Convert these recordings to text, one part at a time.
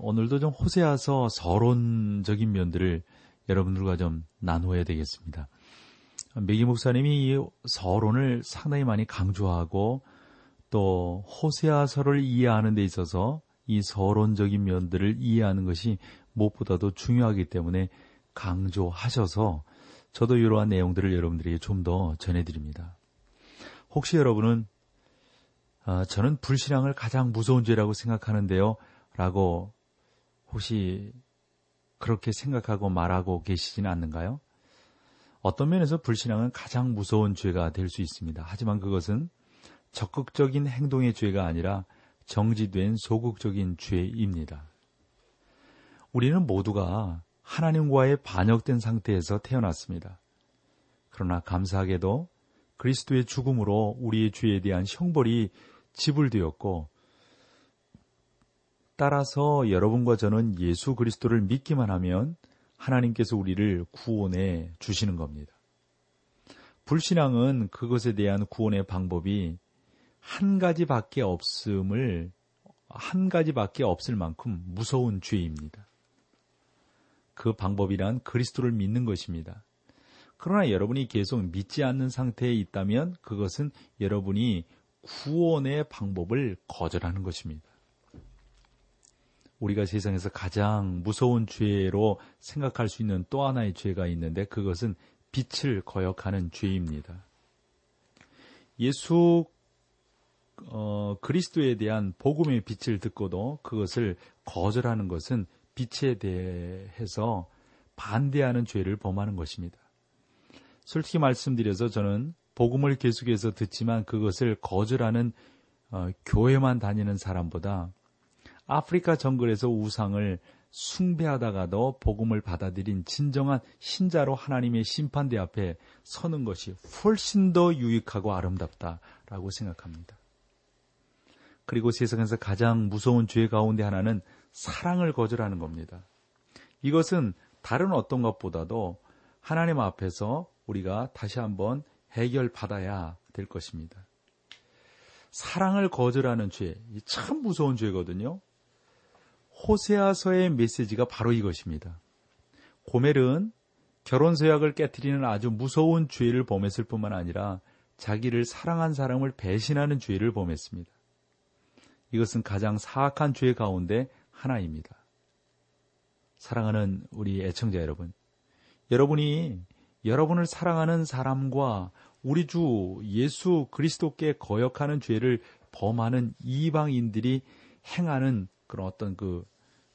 오늘도 좀 호세아서 서론적인 면들을 여러분들과 좀 나누어야 되겠습니다. 매기 목사님이 이 서론을 상당히 많이 강조하고 또 호세아서를 이해하는 데 있어서 이 서론적인 면들을 이해하는 것이 무엇보다도 중요하기 때문에 강조하셔서 저도 이러한 내용들을 여러분들에게 좀 더 전해드립니다. 혹시 여러분은 저는 불신앙을 가장 무서운 죄라고 생각하는데요 라고 혹시 그렇게 생각하고 말하고 계시지는 않는가요? 어떤 면에서 불신앙은 가장 무서운 죄가 될 수 있습니다. 하지만 그것은 적극적인 행동의 죄가 아니라 정지된 소극적인 죄입니다. 우리는 모두가 하나님과의 반역된 상태에서 태어났습니다. 그러나 감사하게도 그리스도의 죽음으로 우리의 죄에 대한 형벌이 지불되었고, 따라서 여러분과 저는 예수 그리스도를 믿기만 하면 하나님께서 우리를 구원해 주시는 겁니다. 불신앙은 그것에 대한 구원의 방법이 한 가지밖에 없을 만큼 무서운 죄입니다. 그 방법이란 그리스도를 믿는 것입니다. 그러나 여러분이 계속 믿지 않는 상태에 있다면 그것은 여러분이 구원의 방법을 거절하는 것입니다. 우리가 세상에서 가장 무서운 죄로 생각할 수 있는 또 하나의 죄가 있는데 그것은 빛을 거역하는 죄입니다. 예수 그리스도에 대한 복음의 빛을 듣고도 그것을 거절하는 것은 빛에 대해서 반대하는 죄를 범하는 것입니다. 솔직히 말씀드려서 저는 복음을 계속해서 듣지만 그것을 거절하는 교회만 다니는 사람보다 아프리카 정글에서 우상을 숭배하다가도 복음을 받아들인 진정한 신자로 하나님의 심판대 앞에 서는 것이 훨씬 더 유익하고 아름답다라고 생각합니다. 그리고 세상에서 가장 무서운 죄 가운데 하나는 사랑을 거절하는 겁니다. 이것은 다른 어떤 것보다도 하나님 앞에서 우리가 다시 한번 해결받아야 될 것입니다. 사랑을 거절하는 죄, 참 무서운 죄거든요. 호세아서의 메시지가 바로 이것입니다. 고멜은 결혼 서약을 깨트리는 아주 무서운 죄를 범했을 뿐만 아니라 자기를 사랑한 사람을 배신하는 죄를 범했습니다. 이것은 가장 사악한 죄 가운데 하나입니다. 사랑하는 우리 애청자 여러분, 여러분이 여러분을 사랑하는 사람과 우리 주 예수 그리스도께 거역하는 죄를 범하는 이방인들이 행하는 그런 어떤 그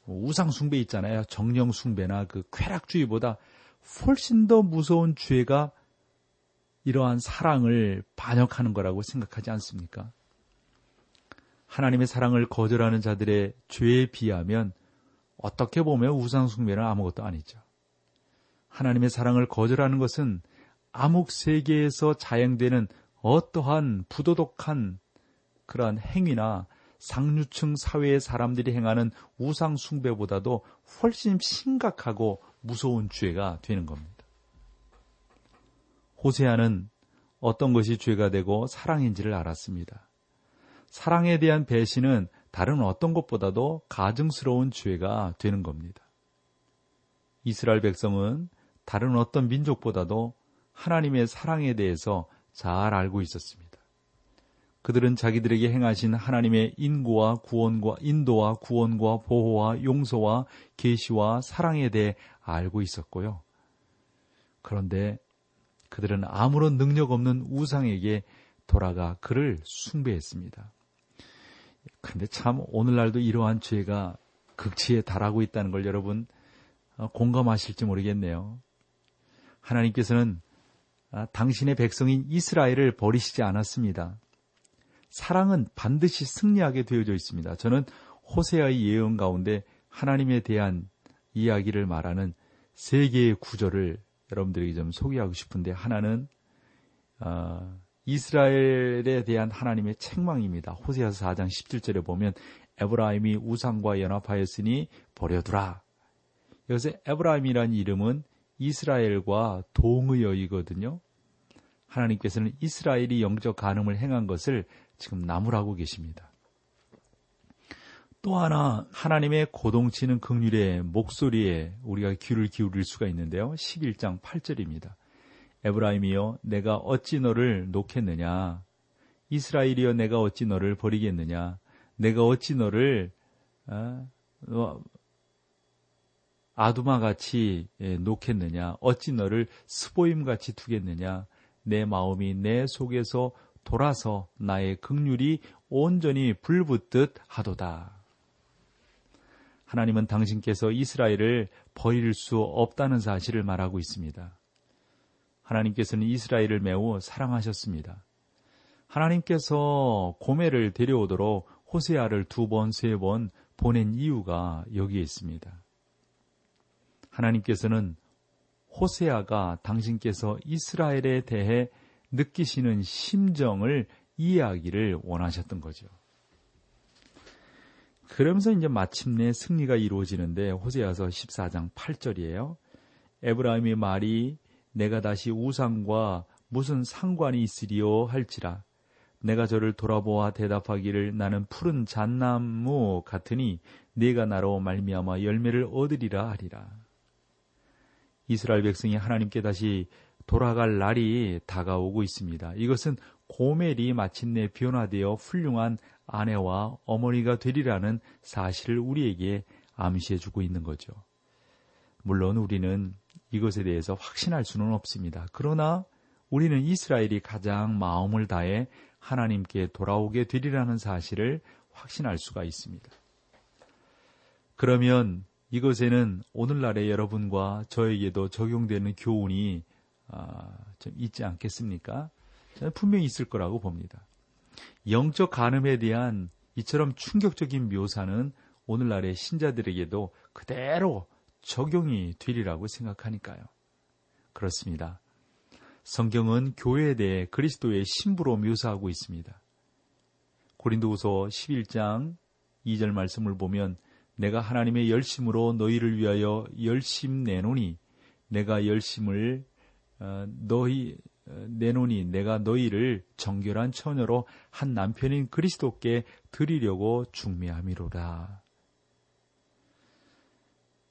우상 숭배 있잖아요. 정령 숭배나 그 쾌락주의보다 훨씬 더 무서운 죄가 이러한 사랑을 반역하는 거라고 생각하지 않습니까? 하나님의 사랑을 거절하는 자들의 죄에 비하면 어떻게 보면 우상 숭배는 아무것도 아니죠. 하나님의 사랑을 거절하는 것은 암흑세계에서 자행되는 어떠한 부도덕한 그러한 행위나 상류층 사회의 사람들이 행하는 우상 숭배보다도 훨씬 심각하고 무서운 죄가 되는 겁니다. 호세아는 어떤 것이 죄가 되고 사랑인지를 알았습니다. 사랑에 대한 배신은 다른 어떤 것보다도 가증스러운 죄가 되는 겁니다. 이스라엘 백성은 다른 어떤 민족보다도 하나님의 사랑에 대해서 잘 알고 있었습니다. 그들은 자기들에게 행하신 하나님의 인도와 구원과 보호와 용서와 계시와 사랑에 대해 알고 있었고요. 그런데 그들은 아무런 능력 없는 우상에게 돌아가 그를 숭배했습니다. 그런데 참 오늘날도 이러한 죄가 극치에 달하고 있다는 걸 여러분 공감하실지 모르겠네요. 하나님께서는 당신의 백성인 이스라엘을 버리시지 않았습니다. 사랑은 반드시 승리하게 되어져 있습니다. 저는 호세아의 예언 가운데 하나님에 대한 이야기를 말하는 세 개의 구절을 여러분들에게 좀 소개하고 싶은데, 하나는 이스라엘에 대한 하나님의 책망입니다. 호세아서 4장 17절에 보면 에브라임이 우상과 연합하였으니 버려두라. 여기서 에브라임이라는 이름은 이스라엘과 동의어이거든요. 하나님께서는 이스라엘이 영적 간음을 행한 것을 지금 나무라고 계십니다. 또 하나, 하나님의 고동치는 긍휼의 목소리에 우리가 귀를 기울일 수가 있는데요. 11장 8절입니다. 에브라임이여 내가 어찌 너를 놓겠느냐, 이스라엘이여 내가 어찌 너를 버리겠느냐, 내가 어찌 너를 아두마같이 놓겠느냐, 어찌 너를 스보임같이 두겠느냐, 내 마음이 내 속에서 돌아서 나의 긍휼이 온전히 불붙듯 하도다. 하나님은 당신께서 이스라엘을 버릴 수 없다는 사실을 말하고 있습니다. 하나님께서는 이스라엘을 매우 사랑하셨습니다. 하나님께서 고멜을 데려오도록 호세아를 2번, 3번 보낸 이유가 여기에 있습니다. 하나님께서는 호세아가 당신께서 이스라엘에 대해 느끼시는 심정을 이야기를 원하셨던 거죠. 그러면서 이제 마침내 승리가 이루어지는데, 호세아서 14장 8절이에요. 에브라임의 말이 내가 다시 우상과 무슨 상관이 있으리요 할지라, 내가 저를 돌아보아 대답하기를 나는 푸른 잣나무 같으니 네가 나로 말미암아 열매를 얻으리라 하리라. 이스라엘 백성이 하나님께 다시 돌아갈 날이 다가오고 있습니다. 이것은 고멜이 마침내 변화되어 훌륭한 아내와 어머니가 되리라는 사실을 우리에게 암시해주고 있는 거죠. 물론 우리는 이것에 대해서 확신할 수는 없습니다. 그러나 우리는 이스라엘이 가장 마음을 다해 하나님께 돌아오게 되리라는 사실을 확신할 수가 있습니다. 그러면 이것에는 오늘날의 여러분과 저에게도 적용되는 교훈이 좀 있지 않겠습니까? 저는 분명히 있을 거라고 봅니다. 영적 간음에 대한 이처럼 충격적인 묘사는 오늘날의 신자들에게도 그대로 적용이 되리라고 생각하니까요. 그렇습니다. 성경은 교회에 대해 그리스도의 신부로 묘사하고 있습니다. 고린도후서 11장 2절 말씀을 보면 내가 하나님의 열심으로 너희를 위하여 열심 내노니 내가 열심을 너희 내노니 내가 너희를 정결한 처녀로 한 남편인 그리스도께 드리려고 중매함이로라.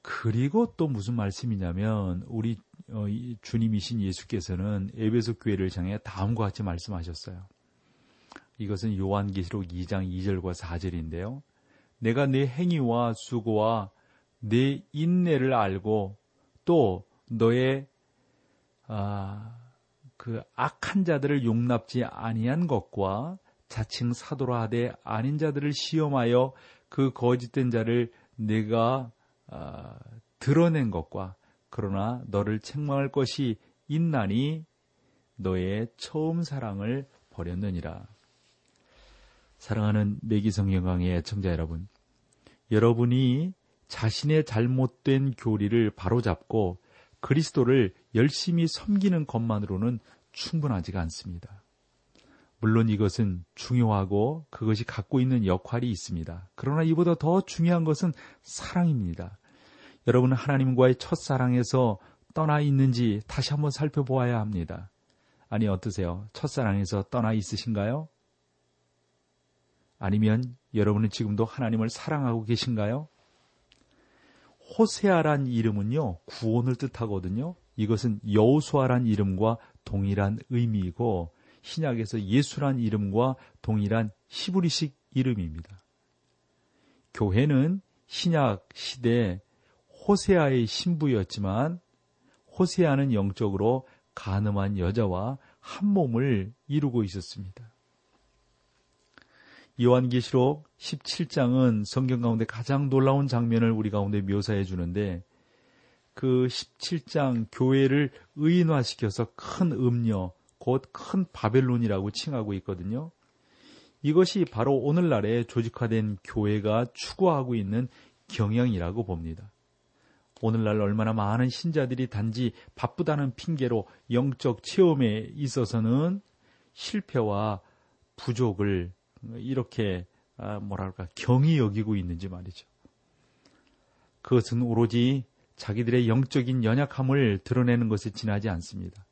그리고 또 무슨 말씀이냐면 우리 주님이신 예수께서는 에베소 교회를 향해 다음과 같이 말씀하셨어요. 이것은 요한계시록 2장 2절과 4절인데요. 내가 내 행위와 수고와 내 인내를 알고 또 너의 그 악한 자들을 용납지 아니한 것과 자칭 사도라 하되 아닌 자들을 시험하여 그 거짓된 자를 내가 드러낸 것과, 그러나 너를 책망할 것이 있나니 너의 처음 사랑을 버렸느니라. 사랑하는 매기 성경강회 애청자 여러분, 여러분이 자신의 잘못된 교리를 바로잡고 그리스도를 열심히 섬기는 것만으로는 충분하지가 않습니다. 물론 이것은 중요하고 그것이 갖고 있는 역할이 있습니다. 그러나 이보다 더 중요한 것은 사랑입니다. 여러분은 하나님과의 첫사랑에서 떠나 있는지 다시 한번 살펴보아야 합니다. 아니 어떠세요? 첫사랑에서 떠나 있으신가요? 아니면 여러분은 지금도 하나님을 사랑하고 계신가요? 호세아란 이름은요, 구원을 뜻하거든요. 이것은 여호수아란 이름과 동일한 의미이고 신약에서 예수란 이름과 동일한 히브리식 이름입니다. 교회는 신약 시대에 호세아의 신부였지만 호세아는 영적으로 간음한 여자와 한 몸을 이루고 있었습니다. 요한계시록 17장은 성경 가운데 가장 놀라운 장면을 우리 가운데 묘사해 주는데, 그 17장 교회를 의인화시켜서 큰 음녀, 곧 큰 바벨론이라고 칭하고 있거든요. 이것이 바로 오늘날의 조직화된 교회가 추구하고 있는 경향이라고 봅니다. 오늘날 얼마나 많은 신자들이 단지 바쁘다는 핑계로 영적 체험에 있어서는 실패와 부족을 이렇게 경히 여기고 있는지 말이죠. 그것은 오로지 자기들의 영적인 연약함을 드러내는 것에 지나지 않습니다.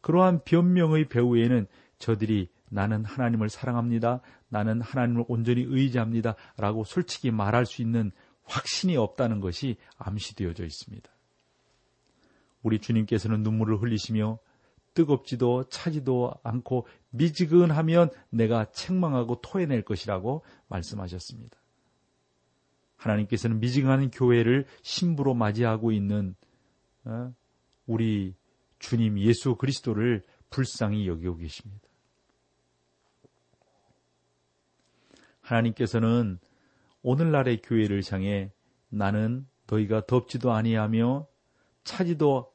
그러한 변명의 배후에는 저들이 나는 하나님을 사랑합니다, 나는 하나님을 온전히 의지합니다 라고 솔직히 말할 수 있는 확신이 없다는 것이 암시되어져 있습니다. 우리 주님께서는 눈물을 흘리시며 뜨겁지도 차지도 않고 미지근하면 내가 책망하고 토해낼 것이라고 말씀하셨습니다. 하나님께서는 미지근한 교회를 신부로 맞이하고 있는 우리 주님 예수 그리스도를 불쌍히 여기고 계십니다. 하나님께서는 오늘날의 교회를 향해 나는 너희가 덥지도 아니하며 차지도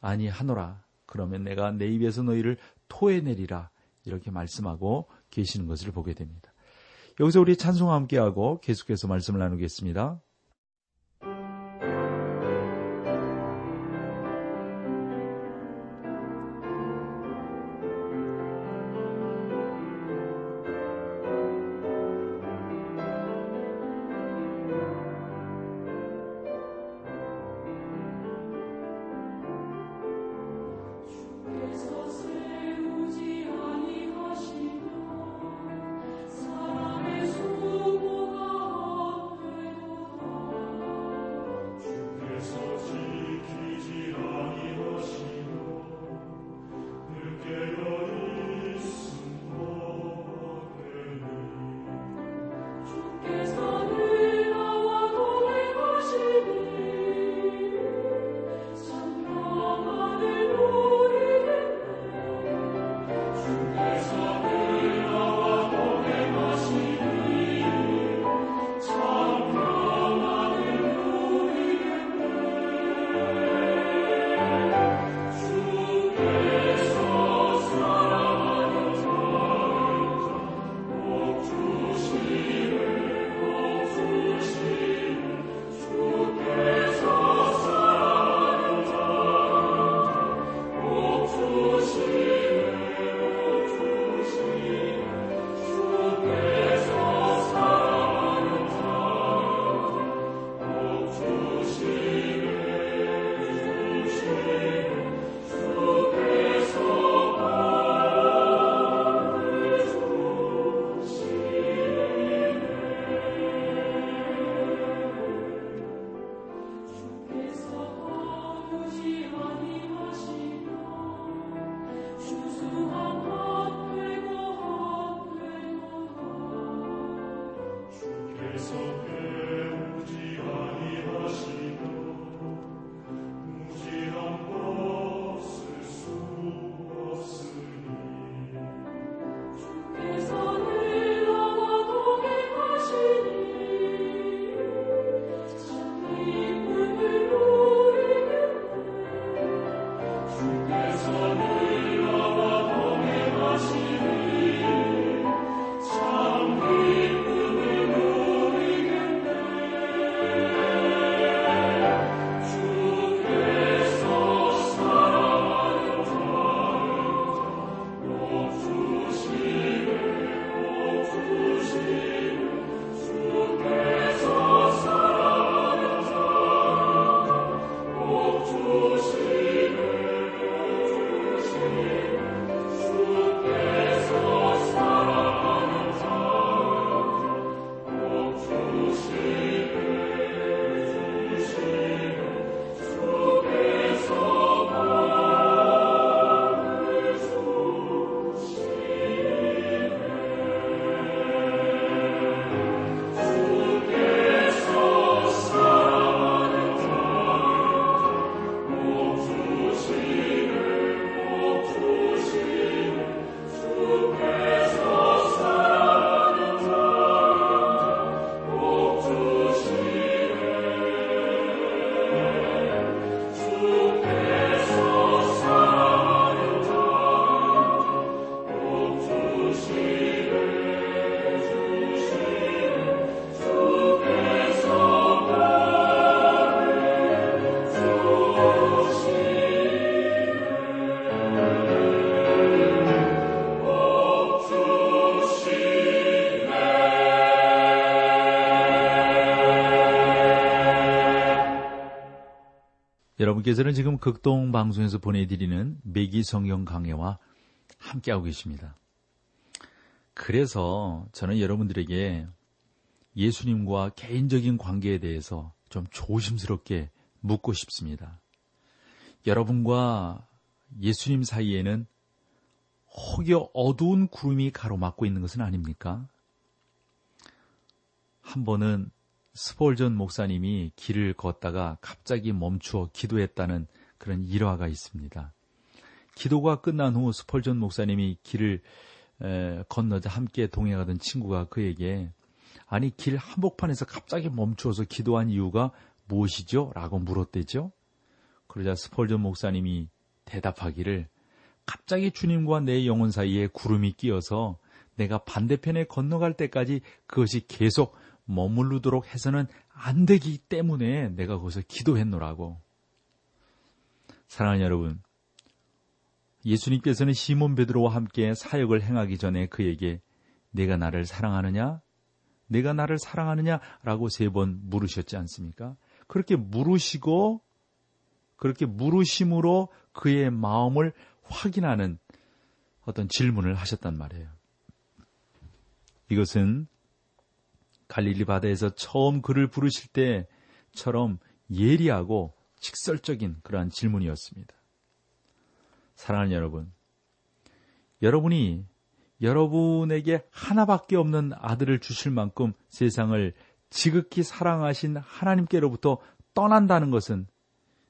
아니하노라. 그러면 내가 내 입에서 너희를 토해내리라. 이렇게 말씀하고 계시는 것을 보게 됩니다. 여기서 우리 찬송과 함께하고 계속해서 말씀을 나누겠습니다. 여러분께서는 지금 극동방송에서 보내드리는 매기 성경강회와 함께하고 계십니다. 그래서 저는 여러분들에게 예수님과 개인적인 관계에 대해서 좀 조심스럽게 묻고 싶습니다. 여러분과 예수님 사이에는 혹여 어두운 구름이 가로막고 있는 것은 아닙니까? 한 번은 스폴전 목사님이 길을 걷다가 갑자기 멈추어 기도했다는 그런 일화가 있습니다. 기도가 끝난 후 스폴전 목사님이 길을 건너자 함께 동행하던 친구가 그에게 아니 길 한복판에서 갑자기 멈추어서 기도한 이유가 무엇이죠? 라고 물었대죠. 그러자 스폴전 목사님이 대답하기를 갑자기 주님과 내 영혼 사이에 구름이 끼어서 내가 반대편에 건너갈 때까지 그것이 계속 머무르도록 해서는 안 되기 때문에 내가 거기서 기도했노라고. 사랑하는 여러분, 예수님께서는 시몬 베드로와 함께 사역을 행하기 전에 그에게 내가 나를 사랑하느냐? 내가 나를 사랑하느냐? 라고 세 번 물으셨지 않습니까? 그렇게 물으시고 그렇게 물으심으로 그의 마음을 확인하는 어떤 질문을 하셨단 말이에요. 이것은 갈릴리 바다에서 처음 그를 부르실 때처럼 예리하고 직설적인 그러한 질문이었습니다. 사랑하는 여러분, 여러분이 여러분에게 하나밖에 없는 아들을 주실 만큼 세상을 지극히 사랑하신 하나님께로부터 떠난다는 것은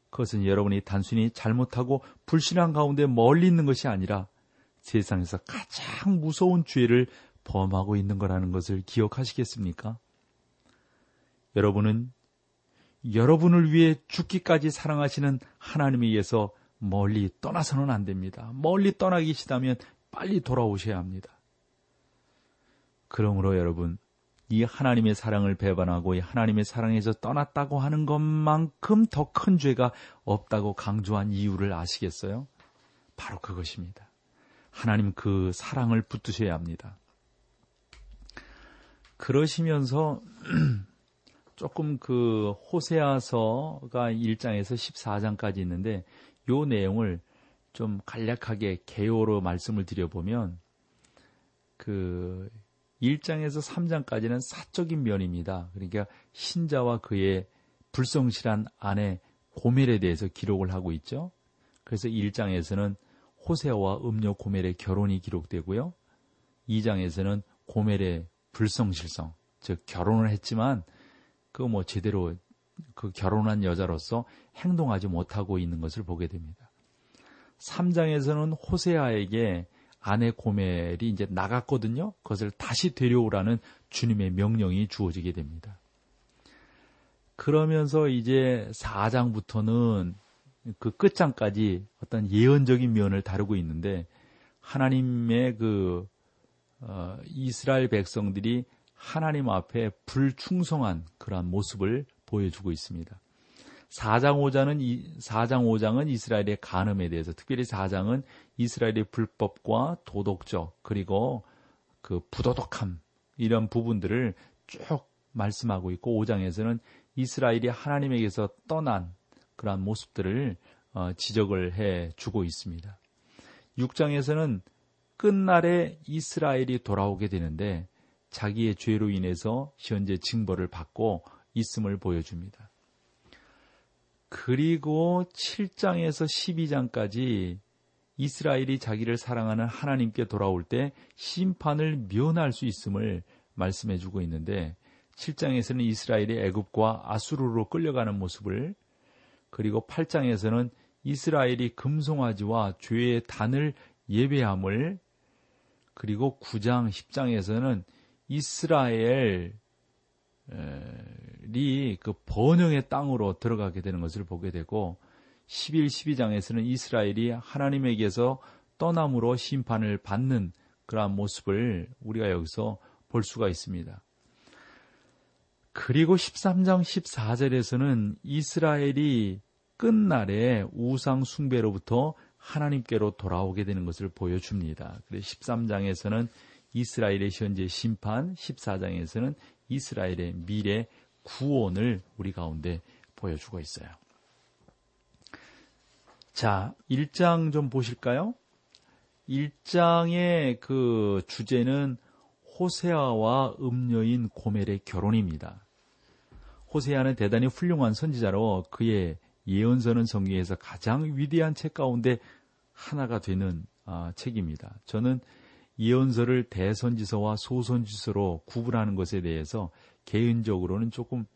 그것은 여러분이 단순히 잘못하고 불신앙 가운데 멀리 있는 것이 아니라 세상에서 가장 무서운 죄를 범하고 있는 거라는 것을 기억하시겠습니까? 여러분은 여러분을 위해 죽기까지 사랑하시는 하나님에 의해서 멀리 떠나서는 안 됩니다. 멀리 떠나기 싫다면 빨리 돌아오셔야 합니다. 그러므로 여러분, 이 하나님의 사랑을 배반하고 이 하나님의 사랑에서 떠났다고 하는 것만큼 더 큰 죄가 없다고 강조한 이유를 아시겠어요? 바로 그것입니다. 하나님 그 사랑을 붙드셔야 합니다. 그러시면서 조금 호세아서가 1장에서 14장까지 있는데 요 내용을 좀 간략하게 개요로 말씀을 드려보면 1장에서 3장까지는 사적인 면입니다. 그러니까 신자와 그의 불성실한 아내 고멜에 대해서 기록을 하고 있죠. 그래서 1장에서는 호세아와 음녀 고멜의 결혼이 기록되고요. 2장에서는 고멜의 불성실성, 즉 결혼을 했지만 제대로 그 결혼한 여자로서 행동하지 못하고 있는 것을 보게 됩니다. 3장에서는 호세아에게 아내 고멜이 이제 나갔거든요. 그것을 다시 데려오라는 주님의 명령이 주어지게 됩니다. 그러면서 이제 4장부터는 그 끝장까지 어떤 예언적인 면을 다루고 있는데 하나님의 이스라엘 백성들이 하나님 앞에 불충성한 그러한 모습을 보여주고 있습니다. 4장 5장은 이스라엘의 간음에 대해서, 특별히 4장은 이스라엘의 불법과 도덕적 그리고 부도덕함 이런 부분들을 쭉 말씀하고 있고 5장에서는 이스라엘이 하나님에게서 떠난 그러한 모습들을 지적을 해주고 있습니다. 6장에서는 끝날에 이스라엘이 돌아오게 되는데 자기의 죄로 인해서 현재 징벌을 받고 있음을 보여줍니다. 그리고 7장에서 12장까지 이스라엘이 자기를 사랑하는 하나님께 돌아올 때 심판을 면할 수 있음을 말씀해주고 있는데 7장에서는 이스라엘이 애굽과 아수르로 끌려가는 모습을, 그리고 8장에서는 이스라엘이 금송아지와 죄의 단을 예배함을, 그리고 9장, 10장에서는 이스라엘이 번영의 땅으로 들어가게 되는 것을 보게 되고 11, 12장에서는 이스라엘이 하나님에게서 떠남으로 심판을 받는 그러한 모습을 우리가 여기서 볼 수가 있습니다. 그리고 13장 14절에서는 이스라엘이 끝날에 우상 숭배로부터 하나님께로 돌아오게 되는 것을 보여줍니다. 그래서 13장에서는 이스라엘의 현재 심판, 14장에서는 이스라엘의 미래 구원을 우리 가운데 보여주고 있어요. 자, 1장 좀 보실까요? 1장의 그 주제는 호세아와 음녀인 고멜의 결혼입니다. 호세아는 대단히 훌륭한 선지자로 그의 예언서는 성경에서 가장 위대한 책 가운데 하나가 되는 책입니다. 저는 예언서를 대선지서와 소선지서로 구분하는 것에 대해서 개인적으로는 좀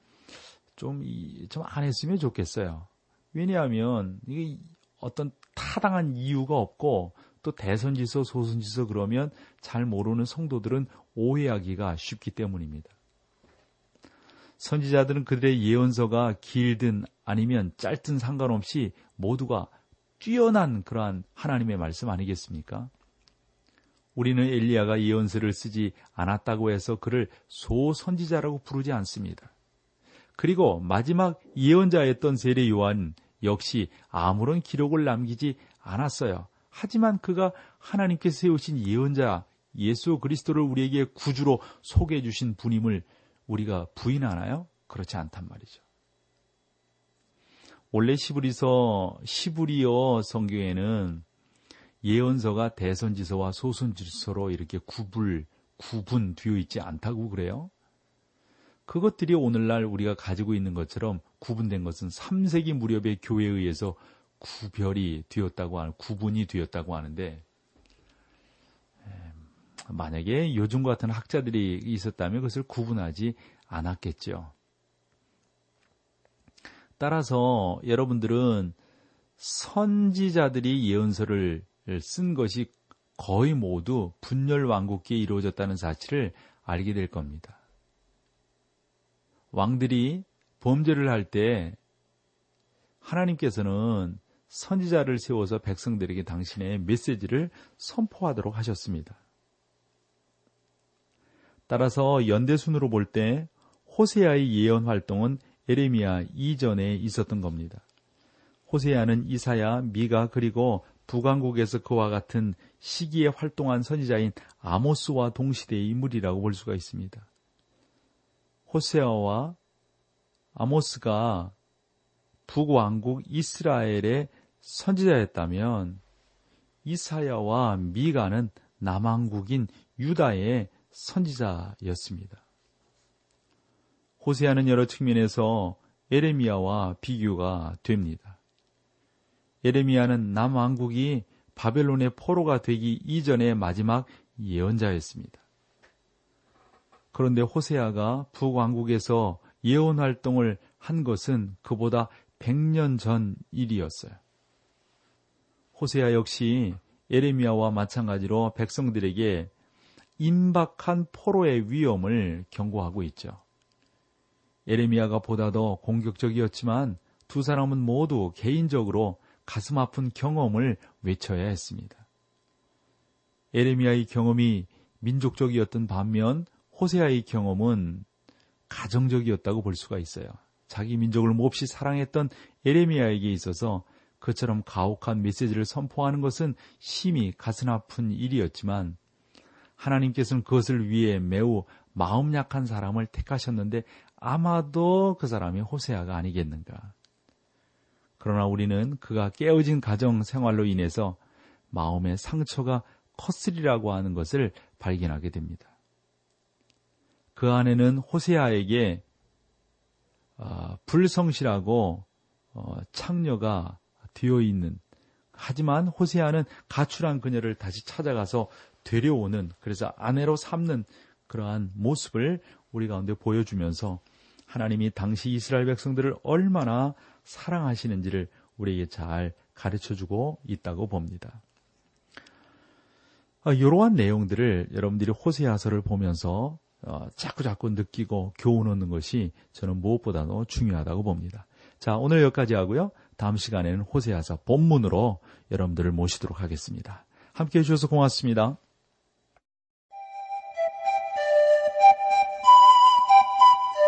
안 했으면 좋겠어요. 왜냐하면 이게 어떤 타당한 이유가 없고 또 대선지서, 소선지서 그러면 잘 모르는 성도들은 오해하기가 쉽기 때문입니다. 선지자들은 그들의 예언서가 길든 아니면 짧든 상관없이 모두가 뛰어난 그러한 하나님의 말씀 아니겠습니까? 우리는 엘리야가 예언서를 쓰지 않았다고 해서 그를 소선지자라고 부르지 않습니다. 그리고 마지막 예언자였던 세례 요한 역시 아무런 기록을 남기지 않았어요. 하지만 그가 하나님께 세우신 예언자 예수 그리스도를 우리에게 구주로 소개해 주신 분임을 우리가 부인하나요? 그렇지 않단 말이죠. 원래 시브리어 성경에는 예언서가 대선지서와 소선지서로 이렇게 구분되어 있지 않다고 그래요. 그것들이 오늘날 우리가 가지고 있는 것처럼 구분된 것은 3세기 무렵의 교회에 의해서 구분이 되었다고 하는데, 만약에 요즘 같은 학자들이 있었다면 그것을 구분하지 않았겠죠. 따라서 여러분들은 선지자들이 예언서를 쓴 것이 거의 모두 분열 왕국기에 이루어졌다는 사실을 알게 될 겁니다. 왕들이 범죄를 할 때 하나님께서는 선지자를 세워서 백성들에게 당신의 메시지를 선포하도록 하셨습니다. 따라서 연대순으로 볼 때 호세아의 예언 활동은 예레미야 이전에 있었던 겁니다. 호세아는 이사야, 미가 그리고 북왕국에서 그와 같은 시기에 활동한 선지자인 아모스와 동시대의 인물이라고 볼 수가 있습니다. 호세아와 아모스가 북왕국 이스라엘의 선지자였다면 이사야와 미가는 남왕국인 유다의 선지자였습니다. 호세아는 여러 측면에서 예레미야와 비교가 됩니다. 예레미야는 남왕국이 바벨론의 포로가 되기 이전의 마지막 예언자였습니다. 그런데 호세아가 북왕국에서 예언활동을 한 것은 그보다 100년 전 일이었어요. 호세아 역시 예레미야와 마찬가지로 백성들에게 임박한 포로의 위험을 경고하고 있죠. 예레미야가 보다 더 공격적이었지만 두 사람은 모두 개인적으로 가슴 아픈 경험을 외쳐야 했습니다. 예레미야의 경험이 민족적이었던 반면 호세아의 경험은 가정적이었다고 볼 수가 있어요. 자기 민족을 몹시 사랑했던 예레미야에게 있어서 그처럼 가혹한 메시지를 선포하는 것은 심히 가슴 아픈 일이었지만 하나님께서는 그것을 위해 매우 마음 약한 사람을 택하셨는데 아마도 그 사람이 호세아가 아니겠는가. 그러나 우리는 그가 깨어진 가정 생활로 인해서 마음의 상처가 컸으리라고 하는 것을 발견하게 됩니다. 그 아내는 호세아에게 불성실하고 창녀가 되어 있는, 하지만 호세아는 가출한 그녀를 다시 찾아가서 데려오는, 그래서 아내로 삼는 그러한 모습을 우리 가운데 보여주면서 하나님이 당시 이스라엘 백성들을 얼마나 사랑하시는지를 우리에게 잘 가르쳐주고 있다고 봅니다. 이러한 내용들을 여러분들이 호세아서를 보면서 자꾸자꾸 느끼고 교훈 얻는 것이 저는 무엇보다도 중요하다고 봅니다. 자, 오늘 여기까지 하고요. 다음 시간에는 호세아서 본문으로 여러분들을 모시도록 하겠습니다. 함께해 주셔서 고맙습니다.